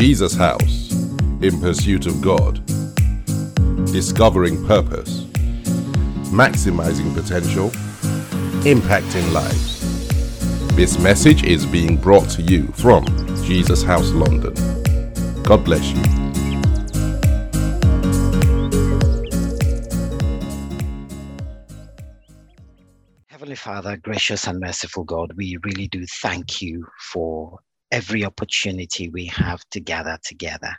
Jesus House, in pursuit of God, discovering purpose, maximizing potential, impacting lives. This message is being brought to you from Jesus House, London. God bless you. Heavenly Father, gracious and merciful God, we really do thank you for every opportunity we have to gather together.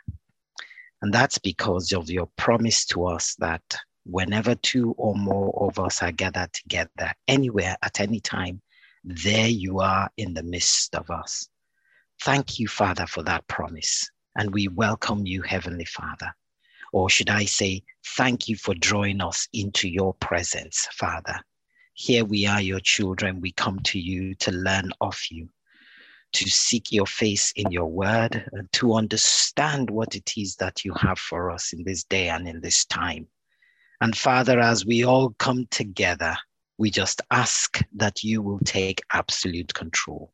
And that's because of your promise to us that whenever two or more of us are gathered together, anywhere, at any time, there you are in the midst of us. Thank you, Father, for that promise. And we welcome you, Heavenly Father. Or should I say, thank you for drawing us into your presence, Father. Here we are, your children. We come to you to learn of you, to seek your face in your word, and to understand what it is that you have for us in this day and in this time. And Father, as we all come together, we just ask that you will take absolute control.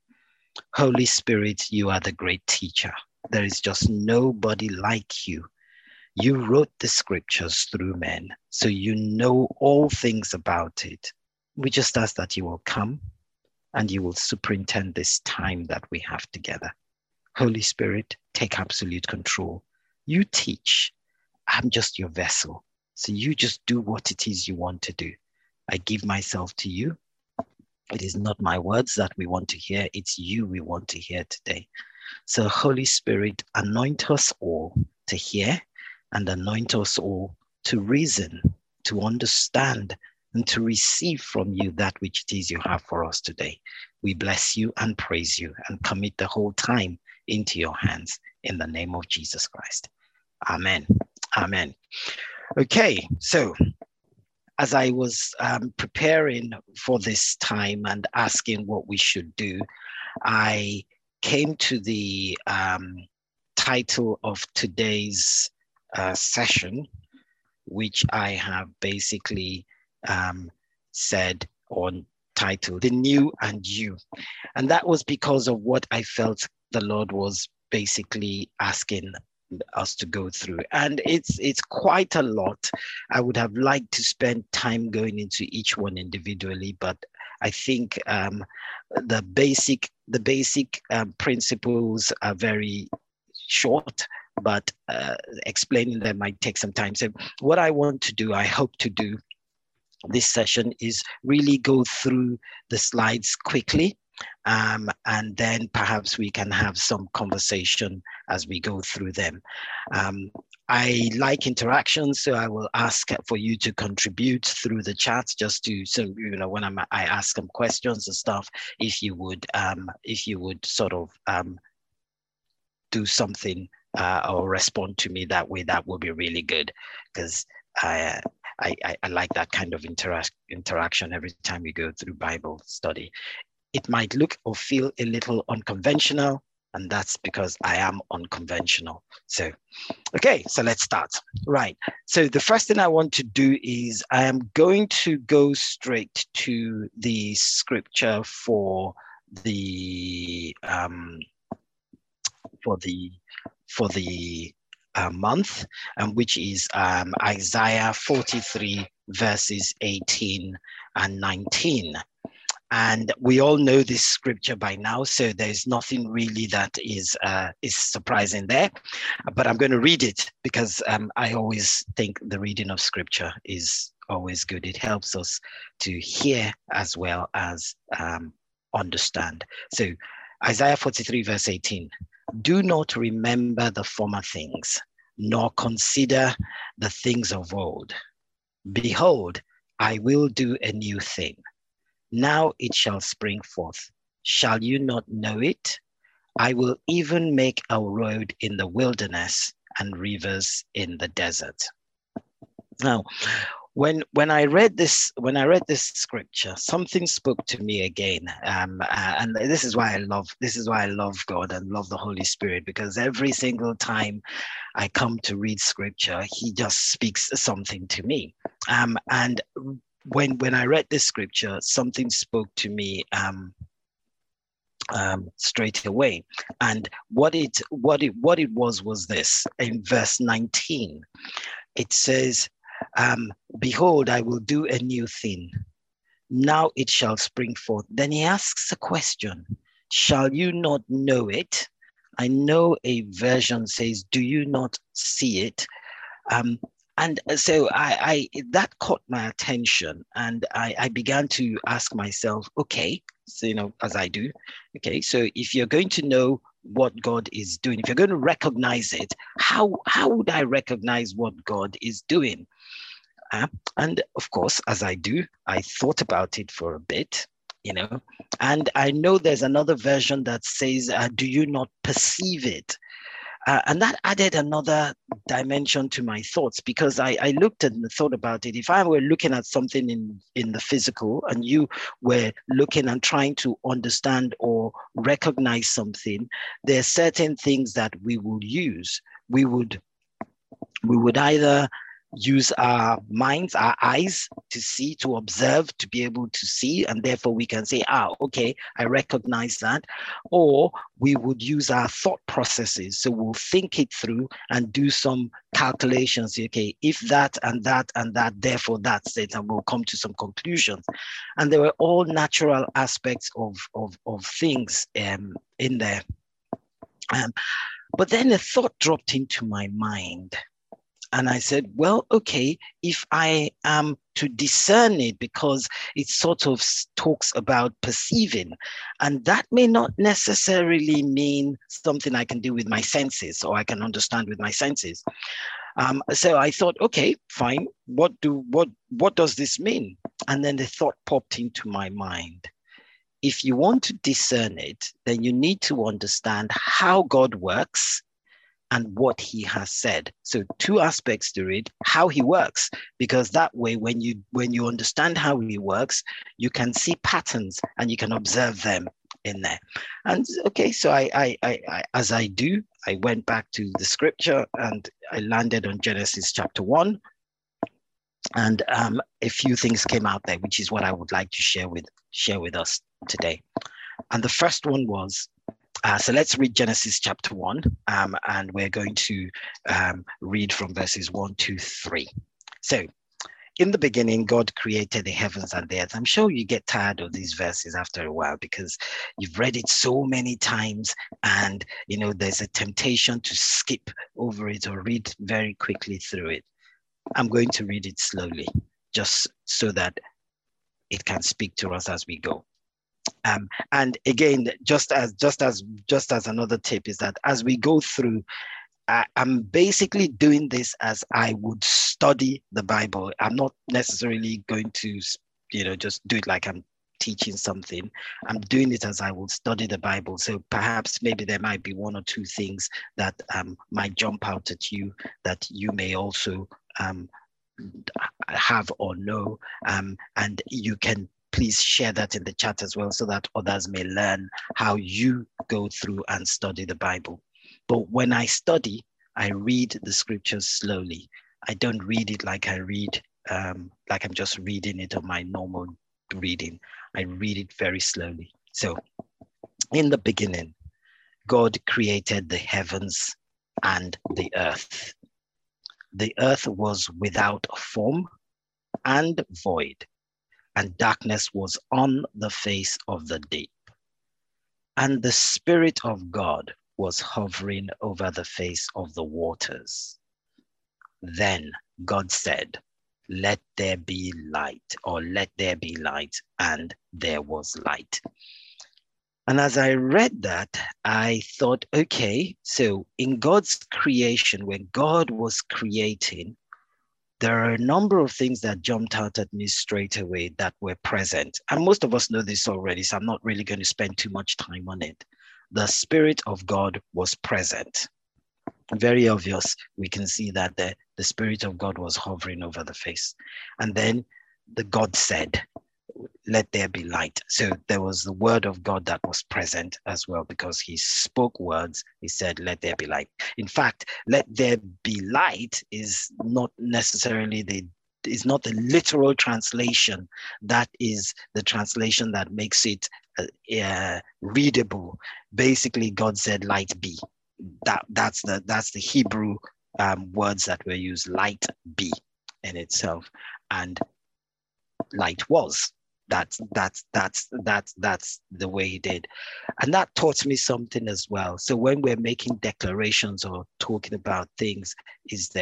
Holy Spirit, you are the great teacher. There is just nobody like you. You wrote the scriptures through men, so you know all things about it. We just ask that you will come and you will superintend this time that we have together. Holy Spirit, take absolute control. You teach. I'm just your vessel. So you just do what it is you want to do. I give myself to you. It is not my words that we want to hear. It's you we want to hear today. So Holy Spirit, anoint us all to hear and anoint us all to reason, to understand, and to receive from you that which it is you have for us today. We bless you and praise you and commit the whole time into your hands in the name of Jesus Christ. Amen. Amen. Okay, so as I was preparing for this time and asking what we should do, I came to the title of today's session, which I have basically said or titled The New and You. And that was because of what I felt the Lord was basically asking us to go through, and it's quite a lot. I would have liked to spend time going into each one individually, but I think the basic principles are very short, but explaining them might take some time. So what I want to do, I hope to do this session, is really go through the slides quickly. And then perhaps we can have some conversation as we go through them. I like interaction, so I will ask for you to contribute through the chat, just to, so you know, when I ask them questions and stuff, if you would sort of do something or respond to me that way, that would be really good, because I like that kind of interaction every time we go through Bible study. It might look or feel a little unconventional, and that's because I am unconventional. So, okay, so let's start. Right. So the first thing I want to do is I am going to go straight to the scripture for the month, and which is Isaiah 43 verses 18 and 19. And we all know this scripture by now, so there's nothing really that is surprising there. But I'm going to read it because I always think the reading of scripture is always good. It helps us to hear as well as understand. So Isaiah 43 verse 18, do not remember the former things, nor consider the things of old. Behold, I will do a new thing. Now it shall spring forth. Shall you not know it? I will even make a road in the wilderness and rivers in the desert. Now, when I read this scripture, something spoke to me again, and this is why I love God and love the Holy Spirit, because every single time I come to read scripture, He just speaks something to me, and. When I read this scripture, something spoke to me straight away. And what it was this. In verse 19, it says, behold, I will do a new thing. Now it shall spring forth. Then he asks a question. Shall you not know it? I know a version says, do you not see it? And so I that caught my attention, and I began to ask myself, okay, so, you know, as I do, okay, so if you're going to know what God is doing, if you're going to recognize it, how would I recognize what God is doing? And of course, as I do, I thought about it for a bit, you know, and I know there's another version that says, do you not perceive it? And that added another dimension to my thoughts, because I looked and thought about it. If I were looking at something in the physical, and you were looking and trying to understand or recognize something, there are certain things that we will use. We would either use our minds, our eyes to see, to observe, to be able to see, and therefore we can say, ah, okay, I recognize that. Or we would use our thought processes. So we'll think it through and do some calculations. Okay, if that and that and that, therefore that's it, and we'll come to some conclusions. And there were all natural aspects of things in there. But then a thought dropped into my mind. And I said, well, okay, if I am to discern it, because it sort of talks about perceiving, and that may not necessarily mean something I can do with my senses or I can understand with my senses. So I thought, okay, fine. What does this mean? And then the thought popped into my mind. If you want to discern it, then you need to understand how God works and what he has said. So two aspects to it, how he works, because that way when you understand how he works, you can see patterns and you can observe them in there. And okay, so I as I do, I went back to the scripture and I landed on Genesis chapter 1. And a few things came out there, which is what I would like to share with us today. And the first one was, so let's read Genesis chapter 1, and we're going to read from verses 1 to 3. So, in the beginning, God created the heavens and the earth. I'm sure you get tired of these verses after a while, because you've read it so many times, and you know there's a temptation to skip over it or read very quickly through it. I'm going to read it slowly, just so that it can speak to us as we go. And again, just as another tip is that as we go through, I'm basically doing this as I would study the Bible. I'm not necessarily going to, you know, just do it like I'm teaching something. I'm doing it as I will study the Bible. So perhaps maybe there might be one or two things that might jump out at you that you may also have or know, and you can please share that in the chat as well, so that others may learn how you go through and study the Bible. But when I study, I read the scriptures slowly. I don't read it like I read, like I'm just reading it on my normal reading. I read it very slowly. So, in the beginning, God created the heavens and the earth. The earth was without form and void, and darkness was on the face of the deep. And the Spirit of God was hovering over the face of the waters. Then God said, let there be light, or let there be light, and there was light. And as I read that, I thought, okay, so in God's creation, when God was creating, there are a number of things that jumped out at me straight away that were present. And most of us know this already, so I'm not really going to spend too much time on it. The Spirit of God was present. Very obvious. We can see that the Spirit of God was hovering over the face. And then God said, let there be light. So there was the word of God that was present as well, because he spoke words. He said, let there be light. In fact, let there be light is not necessarily the is not the literal translation. That is the translation that makes it readable. Basically, God said, "Light be." That's the Hebrew words that were used. Light be in itself, and light was. That's the way he did. And that taught me something as well. So when we're making declarations or talking about things, it's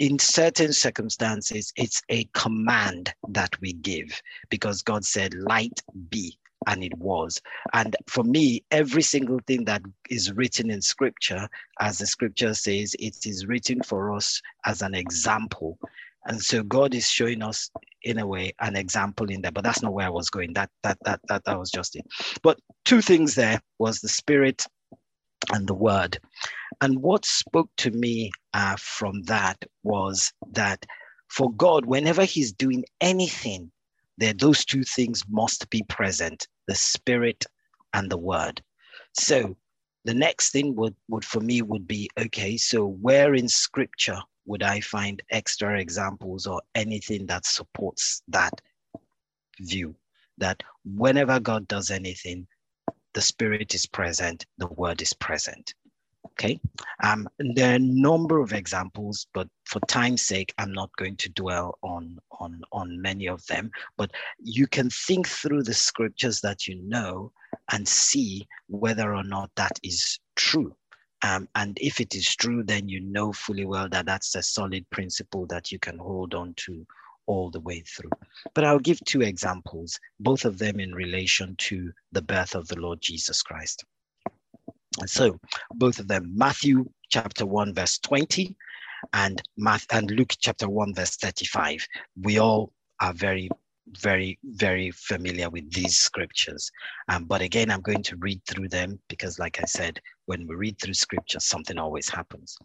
in certain circumstances, it's a command that we give, because God said, "Light be," and it was. And for me, every single thing that is written in scripture, as the scripture says, it is written for us as an example. And so God is showing us, in a way, an example in there, but that's not where I was going. That was just it. But two things there was the Spirit and the Word. And what spoke to me from that was that for God, whenever he's doing anything, there those two things must be present, the Spirit and the Word. So the next thing would for me would be, okay, so where in scripture would I find extra examples or anything that supports that view? That whenever God does anything, the Spirit is present, the Word is present. Okay? There are a number of examples, but for time's sake, I'm not going to dwell on many of them. But you can think through the scriptures that you know and see whether or not that is true. And if it is true, then you know fully well that that's a solid principle that you can hold on to all the way through. But I'll give two examples, both of them in relation to the birth of the Lord Jesus Christ. So both of them, Matthew chapter 1, verse 20 and Luke chapter 1, verse 35. We all are very very, very familiar with these scriptures. But again, I'm going to read through them because, like I said, when we read through scripture, something always happens.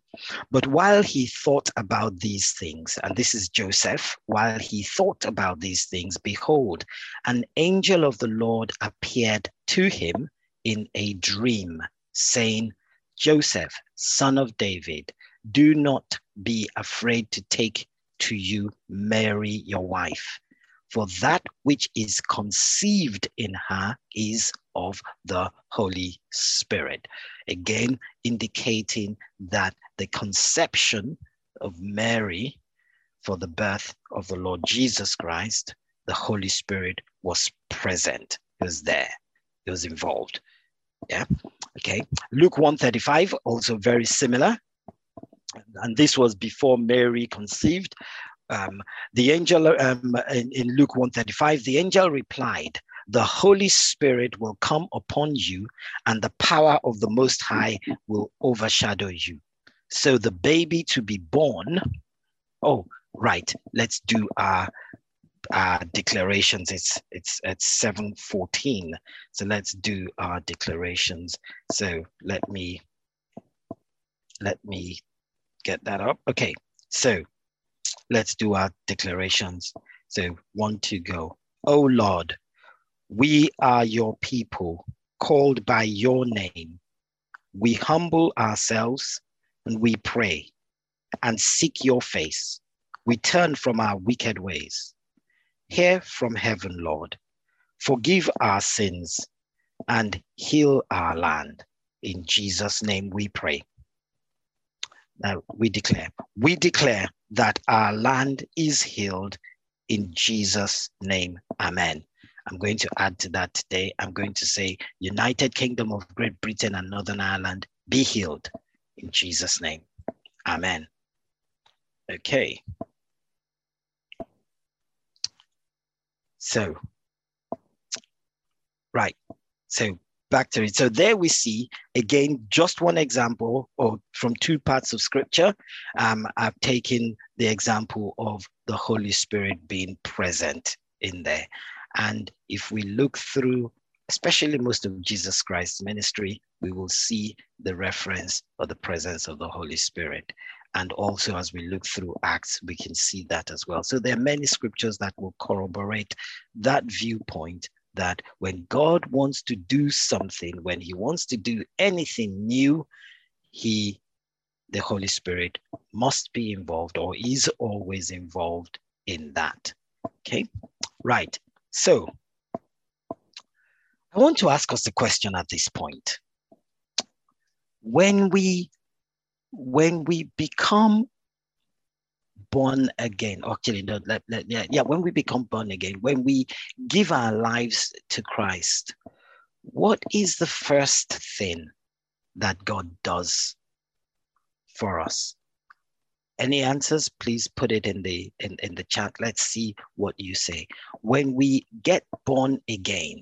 But while he thought about these things, and this is Joseph, while he thought about these things, behold, an angel of the Lord appeared to him in a dream, saying, "Joseph, son of David, do not be afraid to take to you Mary, your wife. For that which is conceived in her is of the Holy Spirit." Again, indicating that the conception of Mary for the birth of the Lord Jesus Christ, the Holy Spirit was present. It was there. It was involved. Yeah. Okay. Luke 1:35, also very similar. And this was before Mary conceived. The angel in Luke 1:35, the angel replied, "The Holy Spirit will come upon you, and the power of the Most High will overshadow you. So the baby to be born." Oh, right. Let's do our declarations. It's 7:14. So let's do our declarations. So let me get that up. Okay. So let's do our declarations. So one to go. "Oh Lord, we are your people called by your name. We humble ourselves and we pray and seek your face. We turn from our wicked ways. Hear from heaven, Lord. Forgive our sins and heal our land. In Jesus' name we pray." Now we declare that our land is healed in Jesus' name. Amen. I'm going to add to that today. I'm going to say, United Kingdom of Great Britain and Northern Ireland, be healed in Jesus' name. Amen. Okay. So, right. So, back to it. So there we see, again, just one example or from two parts of scripture. I've taken the example of the Holy Spirit being present in there. And if we look through, especially most of Jesus Christ's ministry, we will see the reference or the presence of the Holy Spirit. And also as we look through Acts, we can see that as well. So there are many scriptures that will corroborate that viewpoint, that when God wants to do something, when he wants to do anything new, he the Holy Spirit must be involved or is always involved in that. Okay, right. So I want to ask us the question at this point. When we become born again, actually, no, when we become born again, when we give our lives to Christ, what is the first thing that God does for us? Any answers, please put it in the chat. Let's see what you say. When we get born again,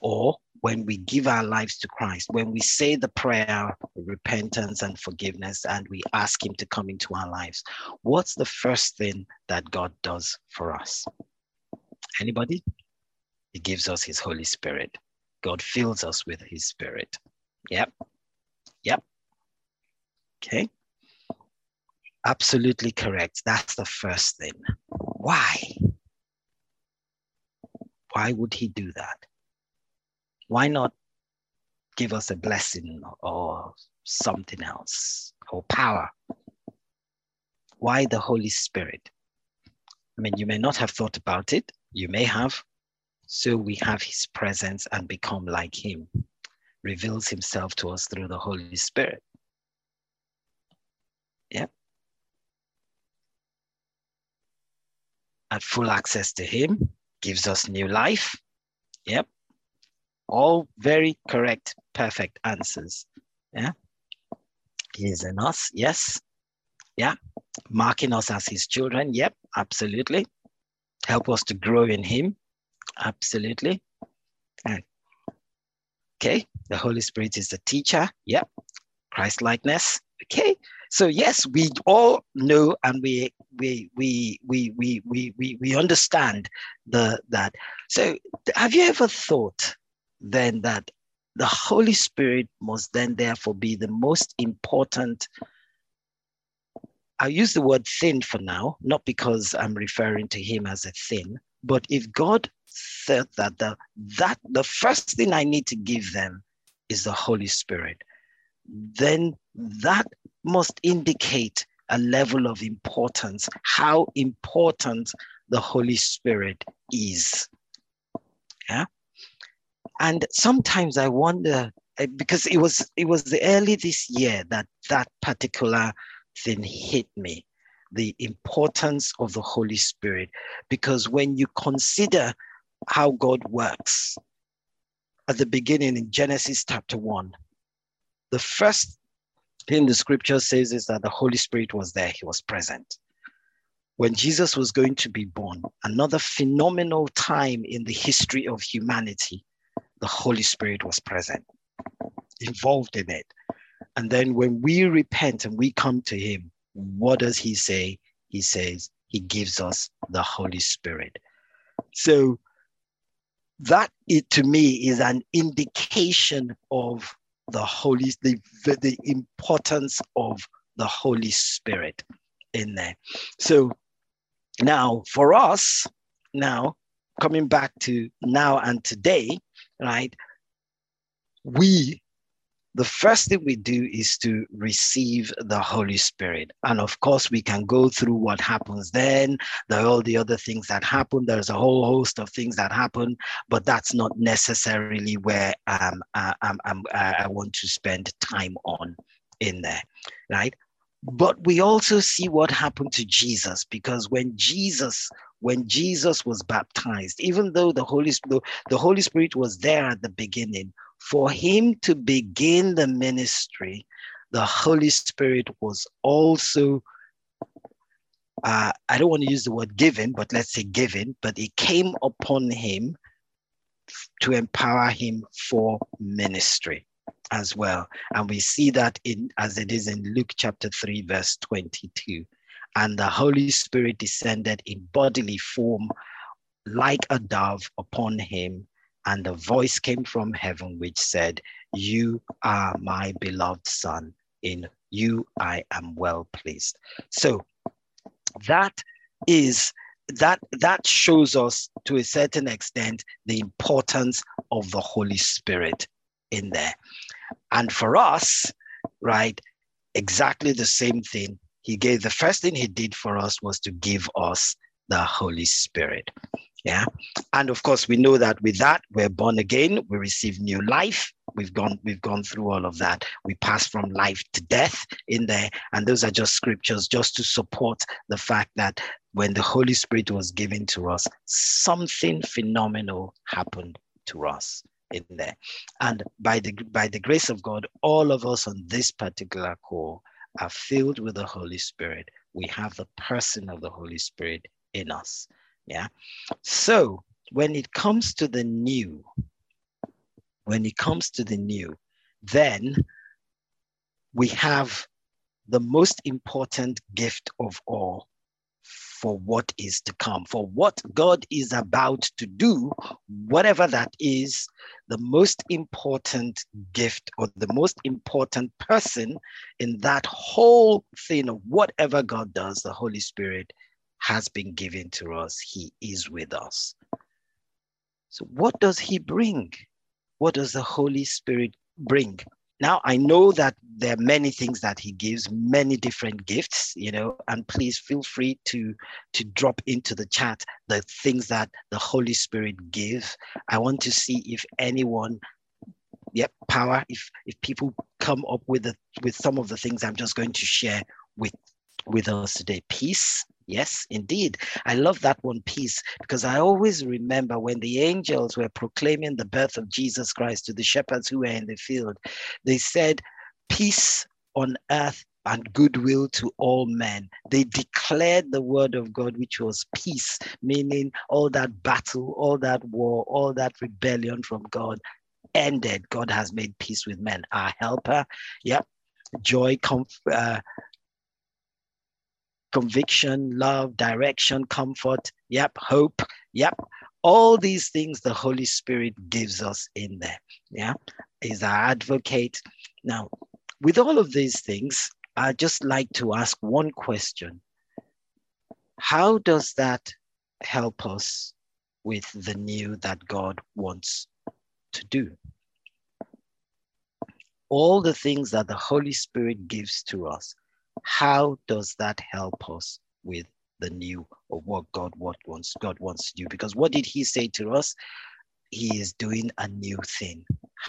or when we give our lives to Christ, when we say the prayer, repentance and forgiveness, and we ask him to come into our lives, what's the first thing that God does for us? Anybody? He gives us his Holy Spirit. God fills us with his Spirit. Yep. Yep. Okay. Absolutely correct. That's the first thing. Why? Why would he do that? Why not give us a blessing or something else or power? Why the Holy Spirit? I mean, you may not have thought about it. You may have. So we have his presence and become like him. Reveals himself to us through the Holy Spirit. Yeah. At full access to him, gives us new life. Yep. All very correct, perfect answers. Yeah. He is in us. Yes. Yeah. Marking us as his children. Yep. Absolutely. Help us to grow in him. Absolutely. Okay. The Holy Spirit is the teacher. Yep. Christ-likeness. Okay. So yes, we all know and we understand that. So have you ever thought then that the Holy Spirit must then therefore be the most important, I'll use the word thing for now, not because I'm referring to him as a thing, but if God said that the first thing I need to give them is the Holy Spirit, then that must indicate a level of importance, how important the Holy Spirit is. Yeah. And sometimes I wonder, because it was the early this year that particular thing hit me, the importance of the Holy Spirit. Because when you consider how God works, at the beginning in Genesis chapter 1, the first thing the scripture says is that the Holy Spirit was there, he was present. When Jesus was going to be born, another phenomenal time in the history of humanity, the Holy Spirit was present, involved in it. And then when we repent and we come to him, what does he say? He says he gives us the Holy Spirit. So that, it to me, is an indication of the importance of the Holy Spirit in there. So now for us, coming back to now and today, right? The first thing we do is to receive the Holy Spirit. And of course, we can go through what happens then. There are all the other things that happen. There's a whole host of things that happen, but that's not necessarily where I want to spend time on in there, right? But we also see what happened to Jesus, because when Jesus was baptized, even though the Holy Spirit was there at the beginning, for him to begin the ministry, the Holy Spirit was also, I don't want to use the word given, but let's say given, but it came upon him to empower him for ministry as well. And we see that as it is in Luke chapter 3, verse 22. And the Holy Spirit descended in bodily form like a dove upon him. And a voice came from heaven which said, "You are my beloved son, in you I am well pleased." So that shows us to a certain extent the importance of the Holy Spirit in there. And for us, right, exactly the same thing he gave. The first thing he did for us was to give us the Holy Spirit. Yeah. And of course, we know that with that, we're born again. We receive new life. We've gone through all of that. We pass from life to death in there. And those are just scriptures just to support the fact that when the Holy Spirit was given to us, something phenomenal happened to us in there. And by the grace of God, all of us on this particular call are filled with the Holy Spirit. We have the person of the Holy Spirit in us. Yeah. So when it comes to the new, then we have the most important gift of all for what is to come, for what God is about to do, whatever that is. The most important gift or the most important person in that whole thing of whatever God does, the Holy Spirit has been given to us. He is with us. So what does he bring? What does the Holy Spirit bring? Now, I know that there are many things that he gives, many different gifts, and please feel free to drop into the chat the things that the Holy Spirit gives. I want to see if anyone, if people come up with some of the things I'm just going to share with us today. Peace. Yes, indeed. I love that one, peace, because I always remember when the angels were proclaiming the birth of Jesus Christ to the shepherds who were in the field, they said, peace on earth and goodwill to all men. They declared the word of God, which was peace, meaning all that battle, all that war, all that rebellion from God ended. God has made peace with men. Our helper, joy, conviction, love, direction, comfort, hope, all these things the Holy Spirit gives us in there. Yeah, is our advocate. Now, with all of these things, I just like to ask one question. How does that help us with the new that God wants to do? All the things that the Holy Spirit gives to us, how does that help us with the new or what God wants to do? Because what did he say to us? He is doing a new thing.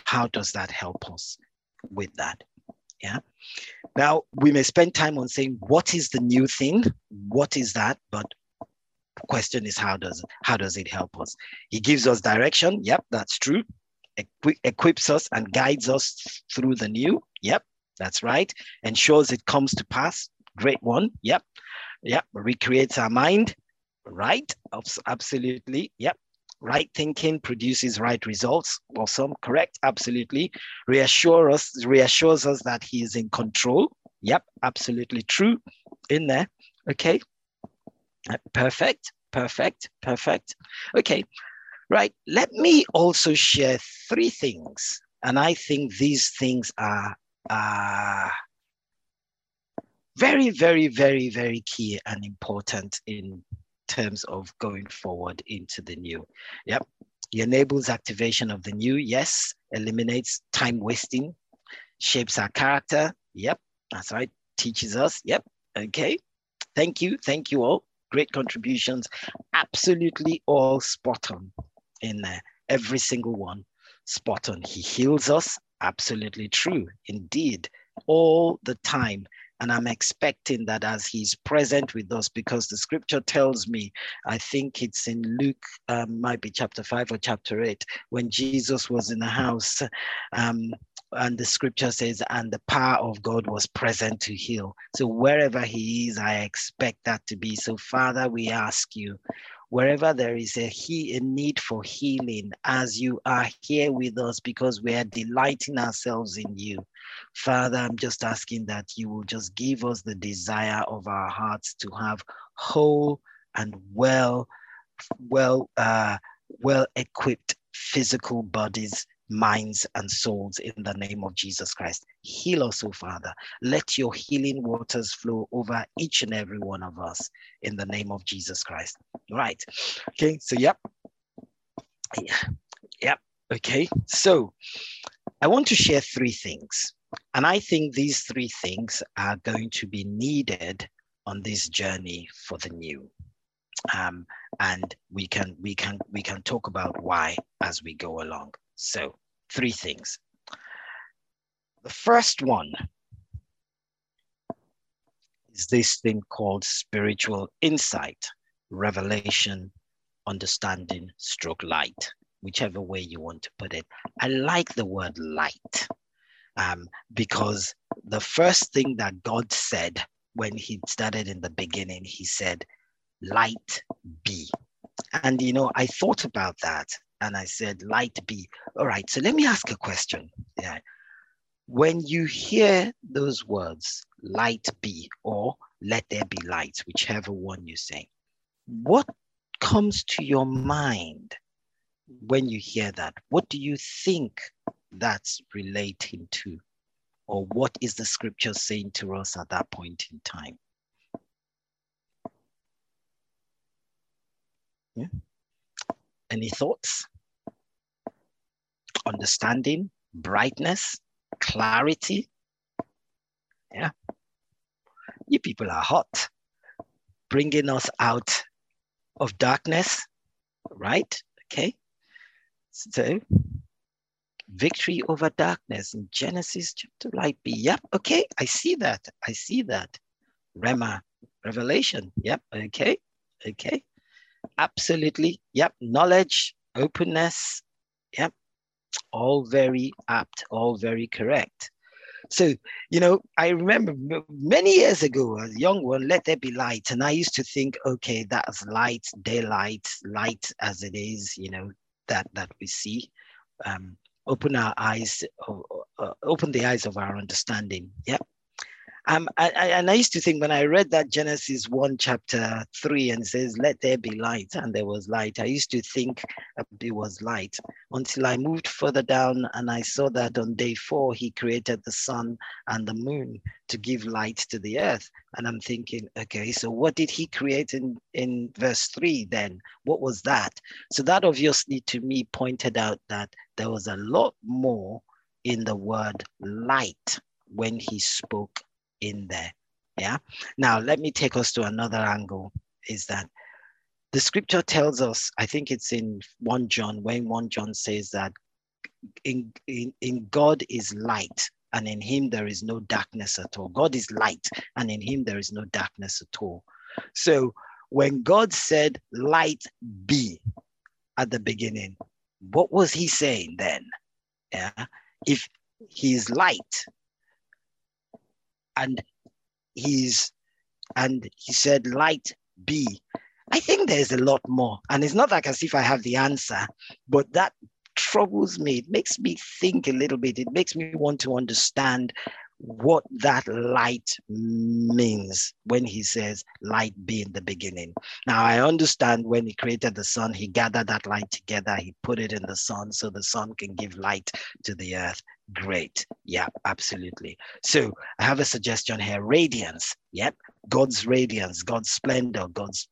How does that help us with that? Yeah. Now, we may spend time on saying, what is the new thing? What is that? But the question is, how does it help us? He gives us direction. Yep, that's true. Equips us and guides us through the new. Yep. That's right. Ensures it comes to pass. Great one. Yep. Recreates our mind. Right. Absolutely. Yep. Right thinking produces right results. Awesome. Correct. Absolutely. Reassures us that he is in control. Yep. Absolutely true. In there. Okay. Perfect. Okay. Right. Let me also share three things. And I think these things are very, very, very, very key and important in terms of going forward into the new. Yep. He enables activation of the new. Yes. Eliminates time wasting. Shapes our character. Yep. That's right. Teaches us. Yep. Okay. Thank you. Thank you all. Great contributions. Absolutely all spot on in there. Every single one spot on. He heals us. Absolutely true, indeed, all the time. And I'm expecting that as he's present with us, because the scripture tells me, I think it's in Luke, might be chapter 5 or chapter 8, when Jesus was in the house, and the scripture says, and the power of God was present to heal. So wherever he is, I expect that to be. So Father, we ask you, wherever there is a need for healing, as you are here with us, because we are delighting ourselves in you. Father, I'm just asking that you will just give us the desire of our hearts to have whole and well-equipped physical bodies, minds and souls in the name of Jesus Christ. Heal us, O Father. Let your healing waters flow over each and every one of us in the name of Jesus Christ. Right. Okay. So, Okay. So I want to share three things. And I think these three things are going to be needed on this journey for the new. And we can talk about why as we go along. So three things. The first one is this thing called spiritual insight, revelation, understanding, stroke light, whichever way you want to put it. I like the word light because the first thing that God said when he started in the beginning, he said, light be. And, you know, I thought about that and I said, light be. All right, so let me ask a question. Yeah. When you hear those words, light be, or let there be light, whichever one you say, what comes to your mind when you hear that? What do you think that's relating to? Or what is the scripture saying to us at that point in time? Yeah. Any thoughts? Understanding, brightness, clarity. Yeah. You people are hot, bringing us out of darkness, right? Okay. So, victory over darkness in Genesis chapter light be. Yep. Okay. I see that. I see that. Rema, revelation. Yep. Okay. Okay. Absolutely. Yep. Knowledge, openness. Yep. All very apt, all very correct. So, you know, I remember many years ago, as a young one, let there be light. And I used to think, okay, that's light, daylight, light as it is, you know, that we see. Open our eyes, open the eyes of our understanding. Yep. And I used to think when I read that Genesis 1 chapter 3 and it says, let there be light, and there was light, I used to think it was light until I moved further down and I saw that on day 4, he created the sun and the moon to give light to the earth. And I'm thinking, okay, so what did he create in verse 3 then? What was that? So that obviously to me pointed out that there was a lot more in the word light when he spoke in there. Yeah. Now let me take us to another angle, is that the scripture tells us, I think it's in 1 John, when 1 John says that in God is light and in him there is no darkness at all. God is light and in him there is no darkness at all. So when God said light be at the beginning, what was he saying then? Yeah. If he is light, and he said, light be. I think there's a lot more. And it's not like as if I have the answer, but that troubles me. It makes me think a little bit. It makes me want to understand what that light means when he says, light be in the beginning. Now, I understand when he created the sun, he gathered that light together. He put it in the sun so the sun can give light to the earth. Great. Yeah, absolutely. So I have a suggestion here. Radiance. Yep. God's radiance, God's splendor, God's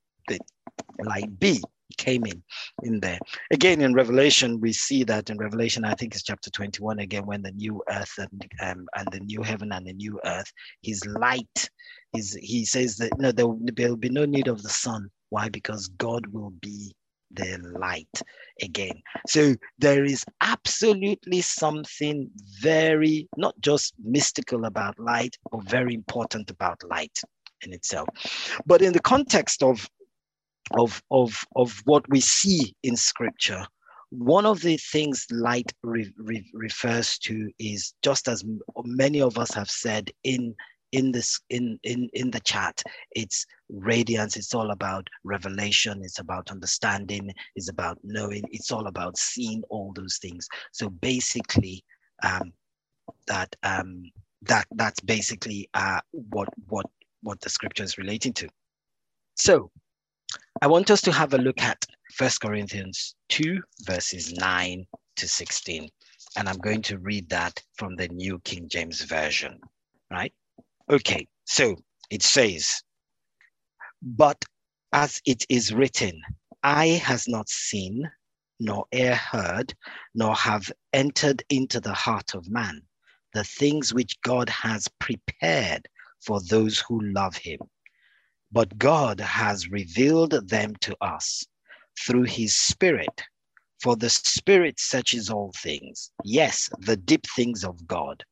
light be came in there. Again, in Revelation, we see that in Revelation, I think it's chapter 21, again, when the new earth and the new heaven and the new earth, his light, he says that, no, there will be no need of the sun. Why? Because God will be their light again. So there is absolutely something very, not just mystical about light, but very important about light in itself. But in the context of what we see in scripture, one of the things light refers to is, just as many of us have said in the chat, it's radiance. It's all about revelation. It's about understanding. It's about knowing. It's all about seeing all those things. So basically, that's basically what the scripture is relating to. So I want us to have a look at 1 Corinthians 2 verses 9 to 16, and I'm going to read that from the New King James Version. Right? Okay. So it says, but as it is written, eye has not seen, nor ear heard, nor have entered into the heart of man the things which God has prepared for those who love him. But God has revealed them to us through his Spirit. For the Spirit searches all things, yes, the deep things of God.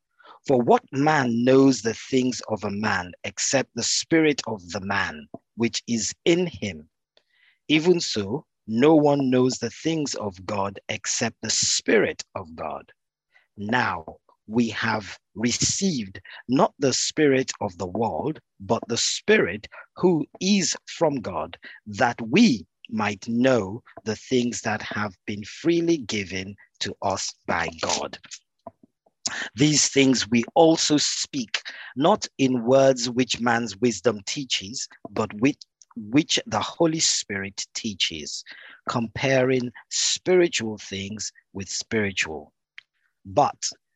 For what man knows the things of a man except the spirit of the man which is in him? Even so, no one knows the things of God except the Spirit of God. Now we have received not the spirit of the world, but the Spirit who is from God, that we might know the things that have been freely given to us by God. These things we also speak, not in words which man's wisdom teaches, but which the Holy Spirit teaches, comparing spiritual things with spiritual. But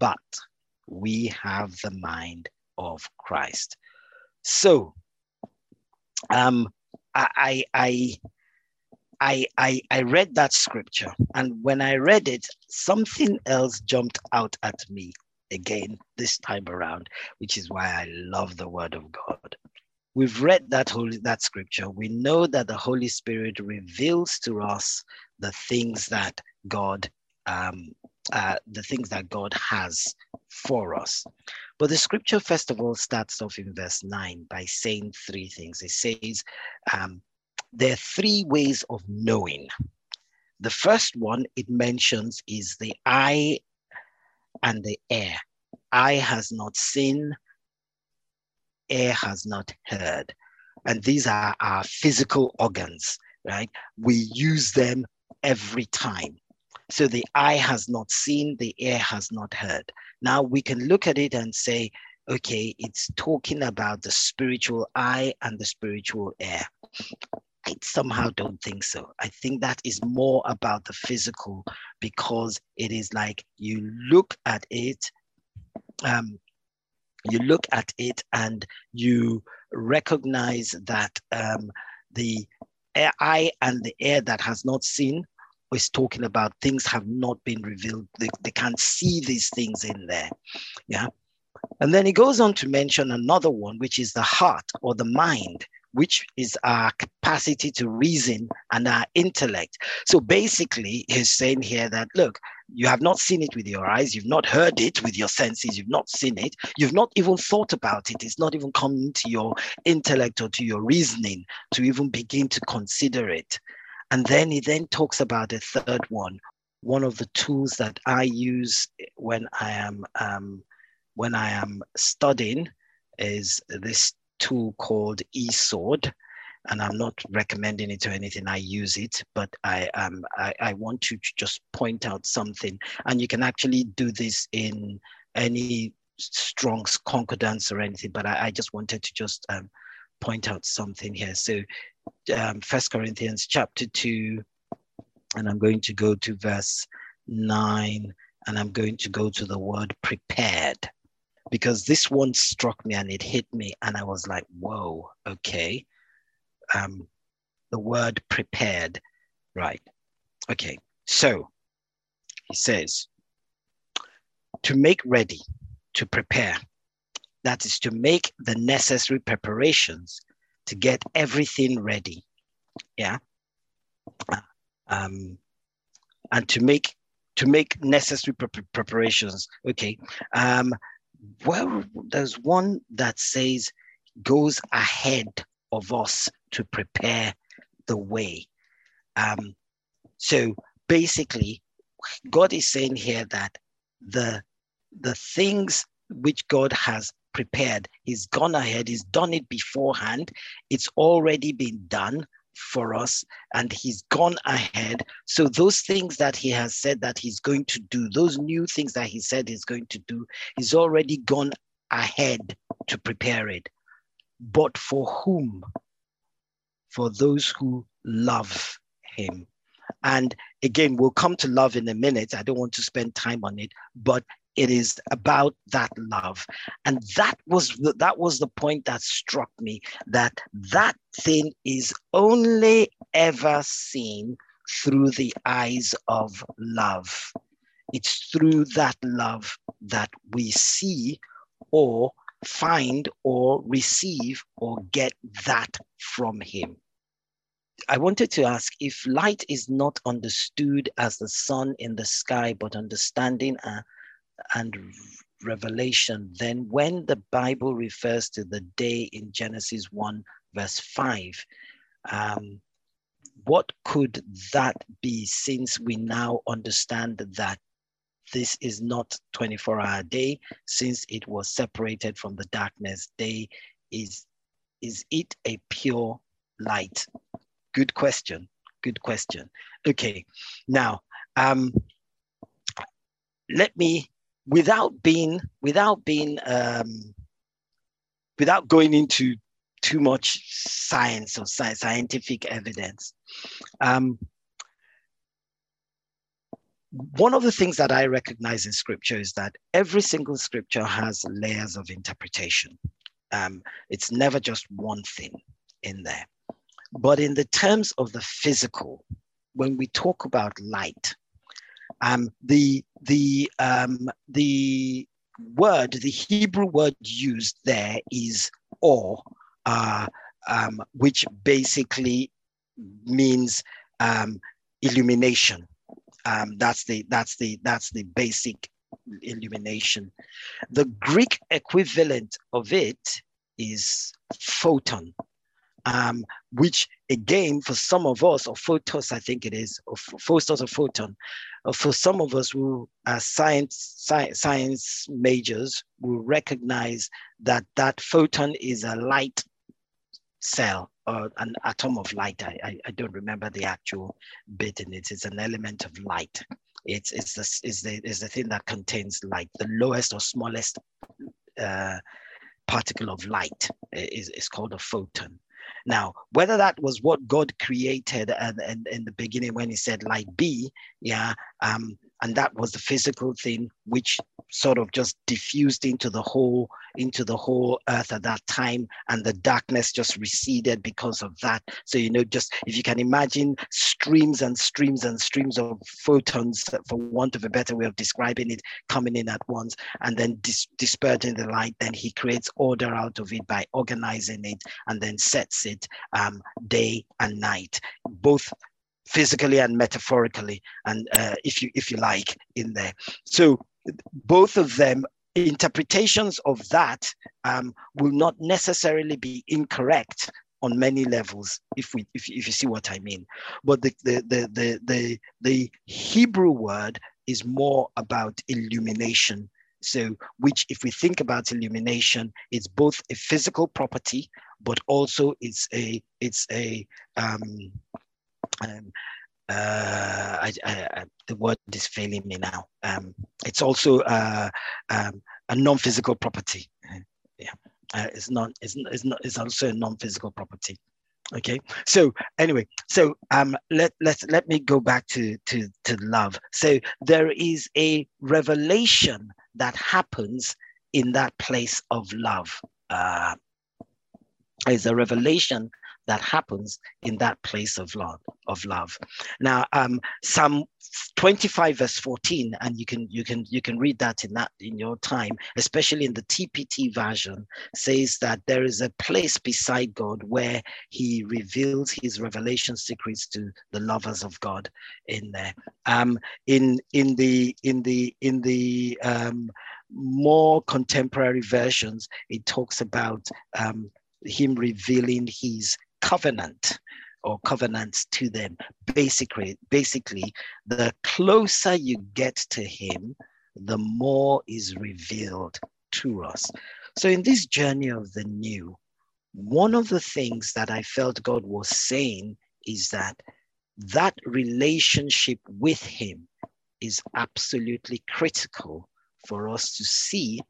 But we have the mind of Christ. So, I read that scripture, and when I read it, something else jumped out at me again this time around, which is why I love the Word of God. We've read that scripture. We know that the Holy Spirit reveals to us the things that God has for us. But the scripture, first of all, starts off in verse 9 by saying three things. It says, there are three ways of knowing. The first one it mentions is the eye and the ear. Eye has not seen, ear has not heard. And these are our physical organs, right? We use them every time. So the eye has not seen, the ear has not heard. Now we can look at it and say, okay, it's talking about the spiritual eye and the spiritual ear. I somehow don't think so. I think that is more about the physical, because it is like you look at it, and you recognize that the eye and the ear that has not seen is talking about things have not been revealed. They can't see these things in there. Yeah. And then he goes on to mention another one, which is the heart or the mind, which is our capacity to reason and our intellect. So basically, he's saying here that, look, you have not seen it with your eyes, you've not heard it with your senses, you've not seen it, you've not even thought about it, it's not even come to your intellect or to your reasoning to even begin to consider it. And then he then talks about a third one, one of the tools that I use when I am studying is this tool called eSword, and I'm not recommending it or anything. I use it, but I want to just point out something, and you can actually do this in any Strong's concordance or anything, but I just wanted to just point out something here. So 1 Corinthians chapter 2, and I'm going to go to verse 9, and I'm going to go to the word prepared, because this one struck me and it hit me, and I was like, whoa, okay. The word prepared, right. Okay, so he says, to make ready, to prepare. That is to make the necessary preparations to get everything ready, yeah? And to make necessary preparations, okay. Well, there's one that says goes ahead of us to prepare the way. So basically, God is saying here that the things which God has prepared, he's gone ahead, he's done it beforehand. It's already been done. for us, and he's gone ahead. So those things that he has said that he's going to do, those new things that he said he's going to do, he's already gone ahead to prepare it. But for whom? For those who love him. And again, we'll come to love in a minute. I don't want to spend time on it, but it is about that love. And that was the point that struck me, that thing is only ever seen through the eyes of love. It's through that love that we see or find or receive or get that from him. I wanted to ask, if light is not understood as the sun in the sky, but understanding and revelation, then when the Bible refers to the day in Genesis 1 verse 5, what could that be, since we now understand that this is not 24-hour day, since it was separated from the darkness? Day is it a pure light? Good question. Okay, now let me, without going into too much science or scientific evidence, one of the things that I recognize in scripture is that every single scripture has layers of interpretation. It's never just one thing in there. But in the terms of the physical, when we talk about light, the word, the Hebrew word used there is or, which basically means illumination. That's the basic illumination. The Greek equivalent of it is photon. Which again, for some of us, or photos, I think it is, or photos or photon, for some of us who are science majors, will recognize that photon is a light cell or an atom of light. I don't remember the actual bit in it. It's an element of light. It's the thing that contains light, the lowest or smallest particle of light is called a photon. Now, whether that was what God created and in the beginning when he said light be, and that was the physical thing which sort of just diffused into the whole earth at that time, and the darkness just receded because of that. So, just if you can imagine streams and streams and streams of photons, for want of a better way of describing it, coming in at once and then dispersing the light, then he creates order out of it by organizing it and then sets it day and night, both physically and metaphorically, and if you like, in there. So both of them, interpretations of that will not necessarily be incorrect on many levels, if you see what I mean. But the Hebrew word is more about illumination. So, which, if we think about illumination, it's both a physical property, but also the word is failing me now. It's also a non-physical property. Yeah, It's also a non-physical property. Okay. So anyway, let me go back to love. So there is a revelation that happens in that place of love. Is a revelation that happens in that place of love. Now, Psalm 25 verse 14, and you can read that in your time, especially in the TPT version, says that there is a place beside God where he reveals his revelation secrets to the lovers of God in there. In the more contemporary versions, it talks about him revealing his covenant or covenants to them. Basically, the closer you get to him, the more is revealed to us. So in this journey of the new, one of the things that I felt God was saying is that relationship with him is absolutely critical for us to see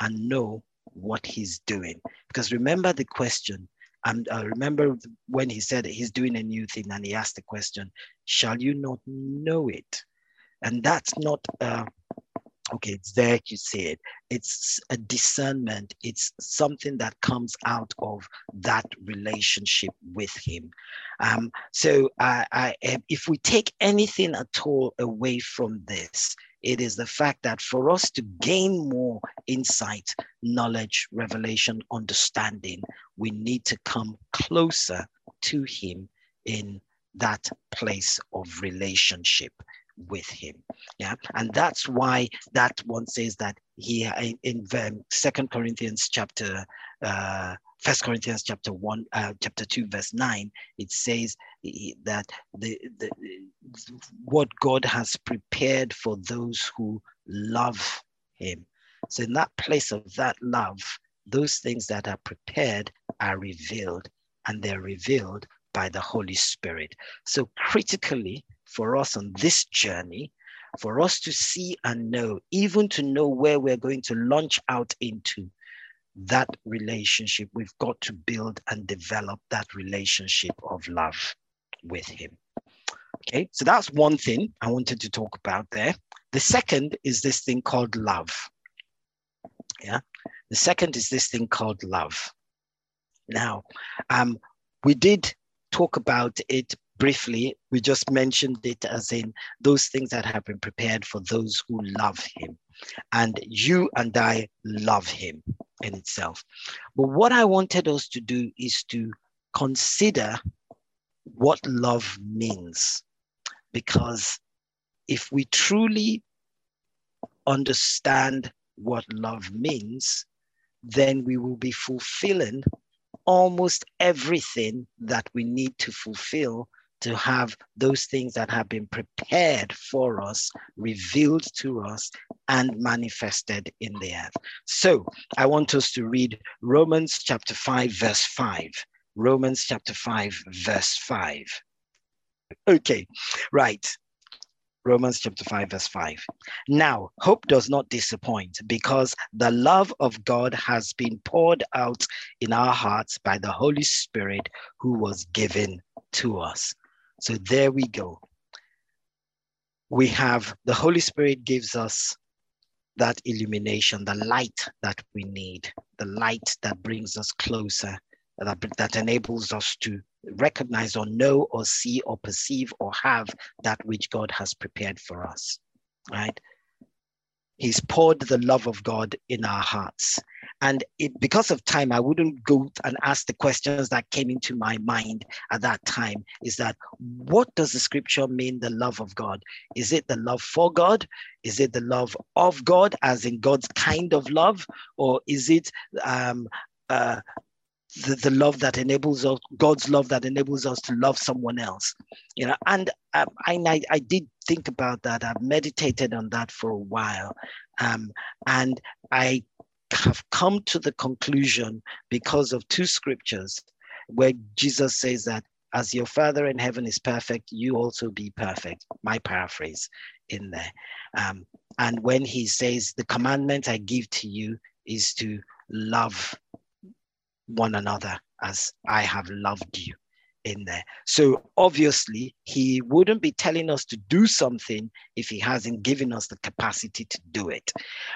and know what he's doing. Because remember the question, and I remember when he said he's doing a new thing and he asked the question, shall you not know it? And that's not, okay, it's there, you see it. It's a discernment. It's something that comes out of that relationship with him. So if we take anything at all away from this, it is the fact that for us to gain more insight, knowledge, revelation, understanding, we need to come closer to him in that place of relationship with him. Yeah, and that's why that one says that he in 1 Corinthians chapter 2 verse 9, it says that the what God has prepared for those who love him. So in that place of that love, those things that are prepared are revealed, and they're revealed by the Holy Spirit. So critically for us on this journey, for us to see and know, even to know where we're going to launch out into, that relationship, we've got to build and develop that relationship of love with him. Okay, so that's one thing I wanted to talk about there. The second is this thing called love. Yeah, the second is this thing called love. Now, we did talk about it briefly. We just mentioned it as in those things that have been prepared for those who love him. And you and I love him in itself. But what I wanted us to do is to consider what love means. Because if we truly understand what love means, then we will be fulfilling almost everything that we need to fulfill to have those things that have been prepared for us, revealed to us, and manifested in the earth. So I want us to read Romans chapter 5, verse 5. Romans chapter 5, verse 5. Okay, right. Romans chapter 5, verse 5. Now, hope does not disappoint, because the love of God has been poured out in our hearts by the Holy Spirit who was given to us. So there we go. We have the Holy Spirit gives us that illumination, the light that we need, the light that brings us closer, that enables us to recognize or know or see or perceive or have that which God has prepared for us, right? He's poured the love of God in our hearts. And because of time, I wouldn't go and ask the questions that came into my mind at that time, is that what does the scripture mean, the love of God? Is it the love for God? Is it the love of God, as in God's kind of love? Or is it the love that enables us, God's love that enables us to love someone else? You know, and I did think about that. I've meditated on that for a while. And I have come to the conclusion, because of two scriptures where Jesus says that as your Father in heaven is perfect, you also be perfect. My paraphrase in there. And when he says, the commandment I give to you is to love one another as I have loved you in there. So obviously he wouldn't be telling us to do something if he hasn't given us the capacity to do it.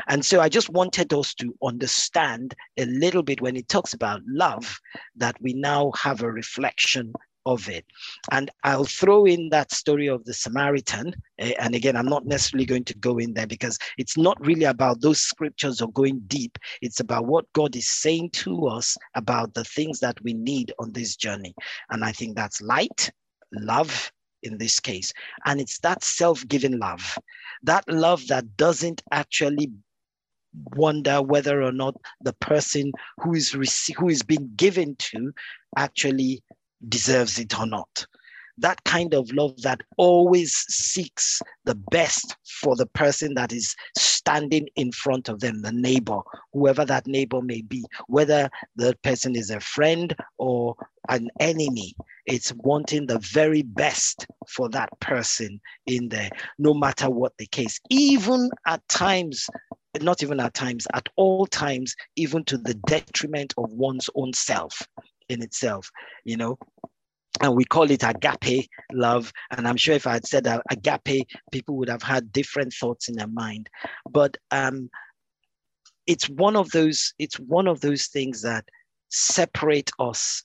And so I just wanted us to understand a little bit when he talks about love, that we now have a reflection of it. And I'll throw in that story of the Samaritan. And again, I'm not necessarily going to go in there because it's not really about those scriptures or going deep. It's about what God is saying to us about the things that we need on this journey. And I think that's light, love in this case. And it's that self-giving love, that love that doesn't actually wonder whether or not the person who is being given to actually deserves it or not. that kind of love that always seeks the best for the person that is standing in front of them, the neighbor, whoever that neighbor may be, whether the person is a friend or an enemy. It's wanting the very best for that person in there, no matter what the case. Even at times, not even at times, at all times, even to the detriment of one's own self in itself, you know. And we call it agape love. And I'm sure if I had said agape, people would have had different thoughts in their mind. But it's one of those things that separate us,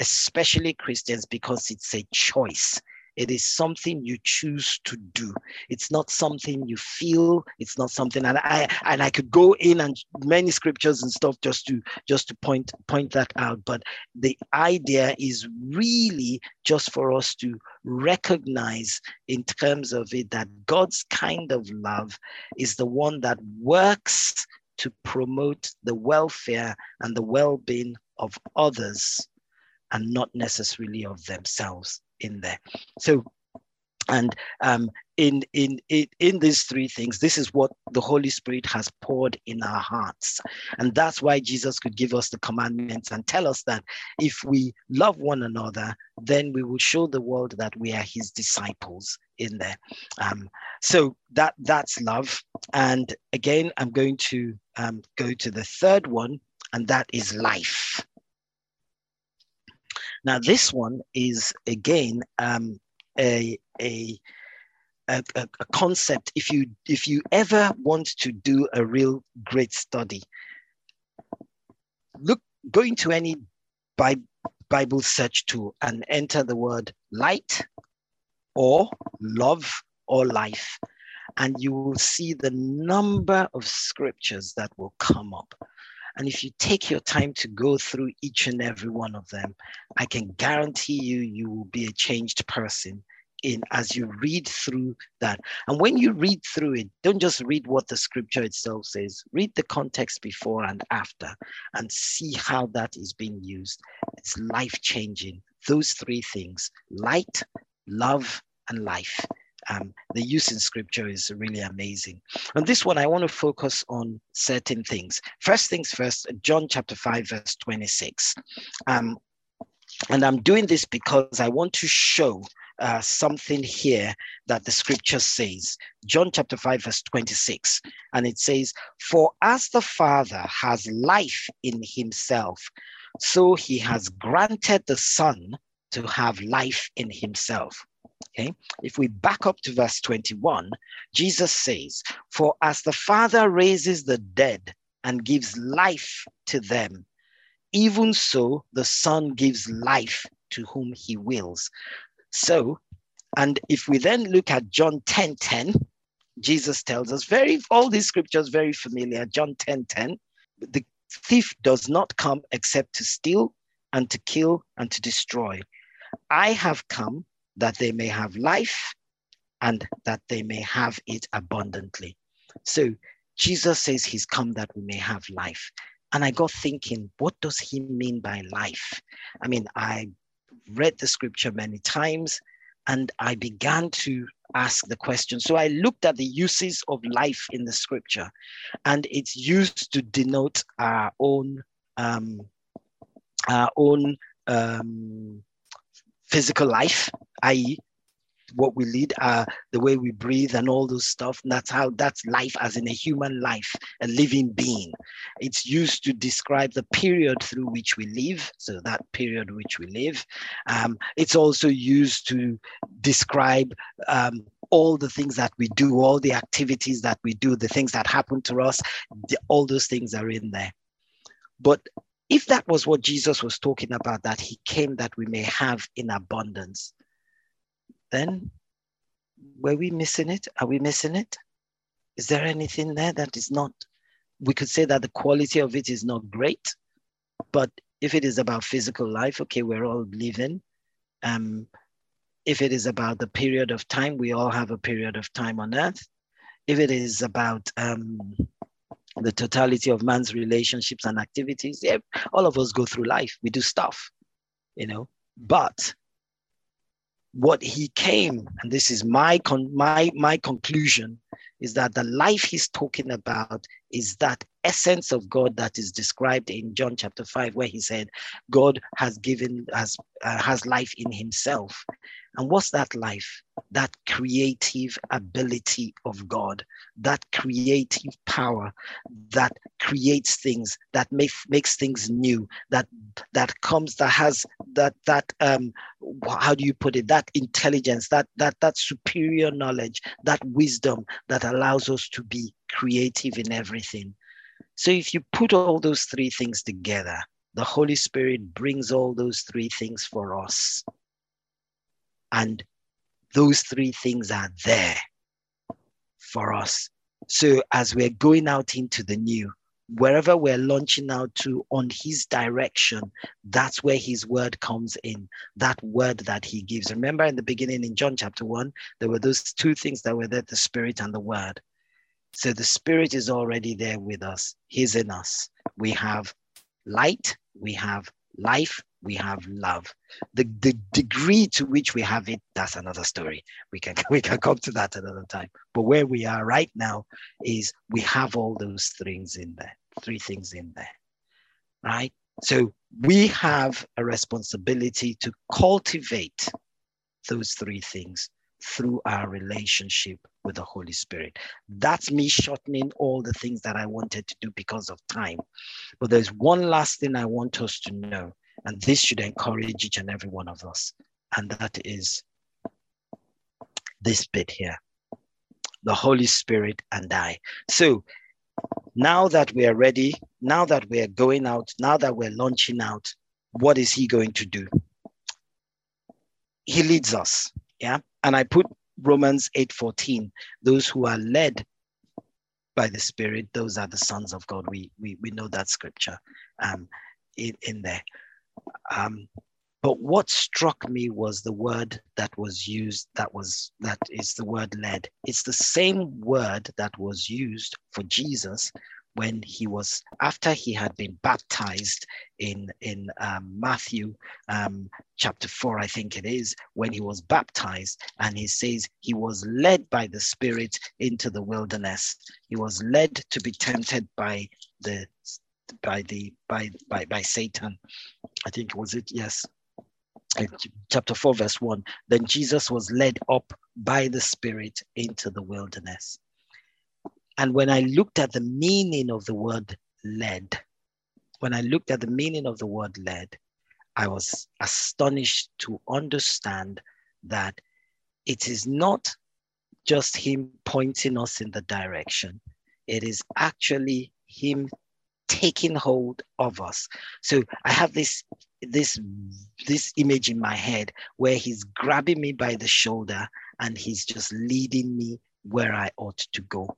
especially Christians, because it's a choice. It is something you choose to do. It's not something you feel. It's not something, and I could go in and many scriptures and stuff just to point that out. But the idea is really just for us to recognize in terms of it that God's kind of love is the one that works to promote the welfare and the well-being of others and not necessarily of themselves in there. So, and in these three things, this is what the Holy Spirit has poured in our hearts. And that's why Jesus could give us the commandments and tell us that if we love one another, then we will show the world that we are his disciples in there. So that's love. And again, I'm going to go to the third one, and that is life. Now, this one is, again, a concept. If you ever want to do a real great study, go into any Bible search tool and enter the word light or love or life, and you will see the number of scriptures that will come up. And if you take your time to go through each and every one of them, I can guarantee you will be a changed person as you read through that. And when you read through it, don't just read what the scripture itself says. Read the context before and after and see how that is being used. It's life-changing. Those three things, light, love, and life. The use in scripture is really amazing. And this one, I want to focus on certain things. First things first, John chapter 5, verse 26. And I'm doing this because I want to show something here that the scripture says. John chapter 5, verse 26. And it says, "For as the Father has life in himself, so he has granted the Son to have life in himself." Okay. If we back up to verse 21, Jesus says, "For as the Father raises the dead and gives life to them, even so the Son gives life to whom he wills." So, and if we then look at John 10:10, Jesus tells us all these scriptures very familiar. John 10:10, "The thief does not come except to steal and to kill and to destroy. I have come that they may have life and that they may have it abundantly." So Jesus says he's come that we may have life. And I got thinking, what does he mean by life? I mean, I read the scripture many times and I began to ask the question. So I looked at the uses of life in the scripture, and it's used to denote our own physical life, i.e., what we lead, the way we breathe and all those stuff. And that's life, as in a human life, a living being. It's used to describe the period through which we live. So that period which we live. It's also used to describe all the things that we do, all the activities that we do, the things that happen to us, all those things are in there. But if that was what Jesus was talking about, that he came that we may have in abundance, then were we missing it? Are we missing it? Is there anything there that is not? We could say that the quality of it is not great, but if it is about physical life, okay, we're all living. If it is about the period of time, we all have a period of time on earth. If it is about the totality of man's relationships and activities, yeah, all of us go through life. We do stuff, you know, but what he came, and this is my conclusion, is that the life he's talking about is that essence of God that is described in John chapter 5, where he said, God has given us, has life in himself. And what's that life? That creative ability of God, that creative power that creates things, that makes things new, that intelligence, that superior knowledge, that wisdom that allows us to be creative in everything. So if you put all those three things together, the Holy Spirit brings all those three things for us. And those three things are there for us. So as we're going out into the new, wherever we're launching out to on his direction, that's where his word comes in, that word that he gives. Remember in the beginning in John chapter 1, there were those two things that were there, the Spirit and the Word. So the Spirit is already there with us. He's in us. We have light, we have life, we have love. The degree to which we have it, that's another story. We can come to that another time. But where we are right now is we have all those things in there, three things in there, right? So we have a responsibility to cultivate those three things through our relationship with the Holy Spirit. That's me shortening all the things that I wanted to do because of time. But there's one last thing I want us to know, and this should encourage each and every one of us. And that is this bit here, the Holy Spirit and I. So now that we are ready, now that we are going out, now that we're launching out, what is he going to do? He leads us, yeah? And I put Romans 8:14, those who are led by the Spirit, those are the sons of God. We know that scripture in there. But what struck me was the word that was used, that is the word led. It's the same word that was used for Jesus when he was, after he had been baptized in Matthew chapter 4, I think it is, when he was baptized, and he says he was led by the Spirit into the wilderness. He was led to be tempted by Satan. I think was it, yes. Chapter 4, verse 1. Then Jesus was led up by the Spirit into the wilderness. And when I looked at the meaning of the word led, I was astonished to understand that it is not just him pointing us in the direction. It is actually him taking hold of us. So I have this image in my head where he's grabbing me by the shoulder and he's just leading me where I ought to go.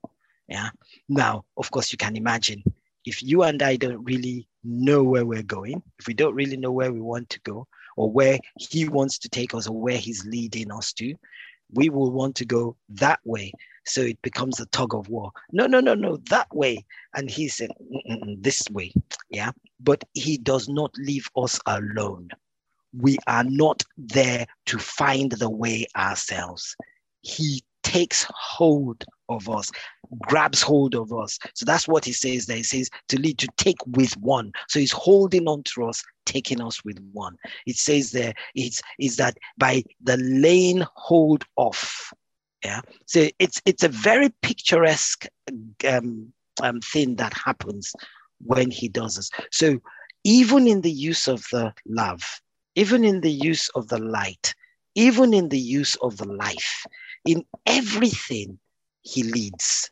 Yeah. Now, of course, you can imagine if you and I don't really know where we're going, if we don't really know where we want to go or where he wants to take us or where he's leading us to, we will want to go that way. So it becomes a tug of war. No, that way. And he said, this way. Yeah. But he does not leave us alone. We are not there to find the way ourselves. He takes hold of us, grabs hold of us. So that's what he says there. He says to lead, to take with one. So he's holding on to us, taking us with one. It says there, it's that by the laying hold of. Yeah. So it's a very picturesque thing that happens when he does this. So even in the use of the love, even in the use of the light, even in the use of the life, in everything, he leads,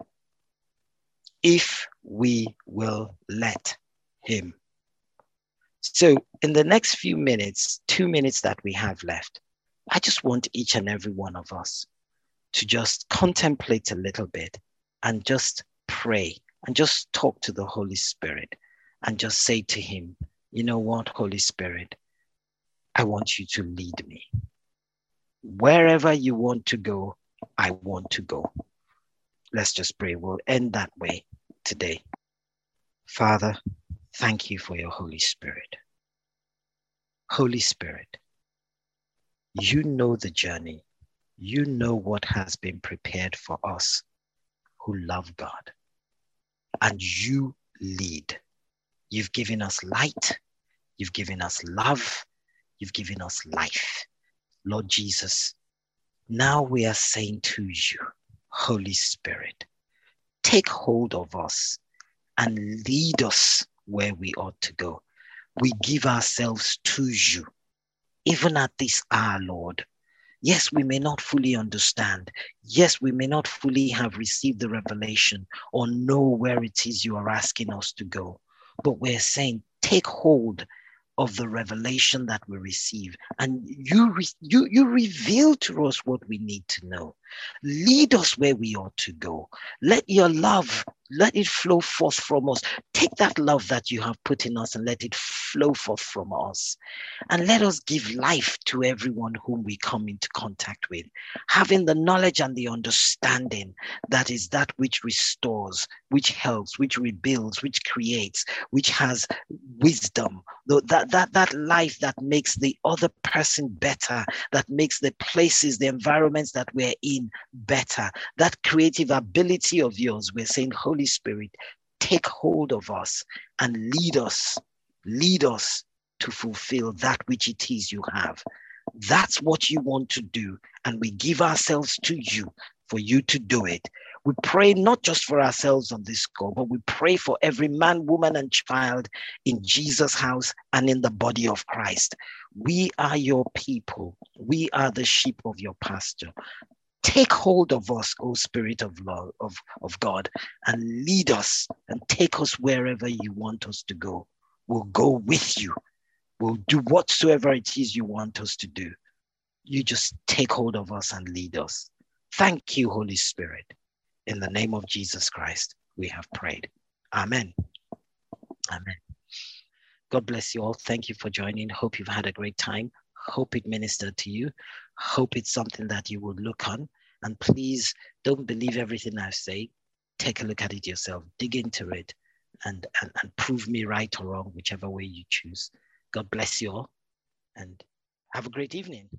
if we will let him. So in the next few minutes, 2 minutes that we have left, I just want each and every one of us to just contemplate a little bit and just pray and just talk to the Holy Spirit and just say to him, you know what, Holy Spirit, I want you to lead me. Wherever you want to go, I want to go. Let's just pray. We'll end that way today. Father, thank you for your Holy Spirit. Holy Spirit, You know the journey. You know what has been prepared for us who love God. And you lead. You've given us light. You've given us love. You've given us life. Lord Jesus, now we are saying to you, Holy Spirit, take hold of us and lead us where we ought to go. We give ourselves to you, even at this hour, Lord. Yes, we may not fully understand. Yes, we may not fully have received the revelation or know where it is you are asking us to go. But we're saying, take hold of the revelation that we receive, and you reveal to us what we need to know. Lead us where we ought to go. Let your love, let it flow forth from us. Take that love that you have put in us and let it flow forth from us. And let us give life to everyone whom we come into contact with, having the knowledge and the understanding that is that which restores, which helps, which rebuilds, which creates, which has wisdom, that life that makes the other person better, that makes the places, the environments that we're in better, that creative ability of yours. We're saying, Holy Spirit, take hold of us and lead us to fulfill that which it is you have. That's what you want to do, and we give ourselves to you for you to do it. We pray not just for ourselves on this call, but we pray for every man, woman, and child in Jesus' house and in the body of Christ. We are your people. We are the sheep of your pasture. Take hold of us, O Spirit of love, of God, and lead us and take us wherever you want us to go. We'll go with you. We'll do whatsoever it is you want us to do. You just take hold of us and lead us. Thank you, Holy Spirit. In the name of Jesus Christ, we have prayed. Amen. Amen. God bless you all. Thank you for joining. Hope you've had a great time. Hope it ministered to you. Hope it's something that you will look on. And please don't believe everything I say. Take a look at it yourself. Dig into it and prove me right or wrong, whichever way you choose. God bless you all and have a great evening.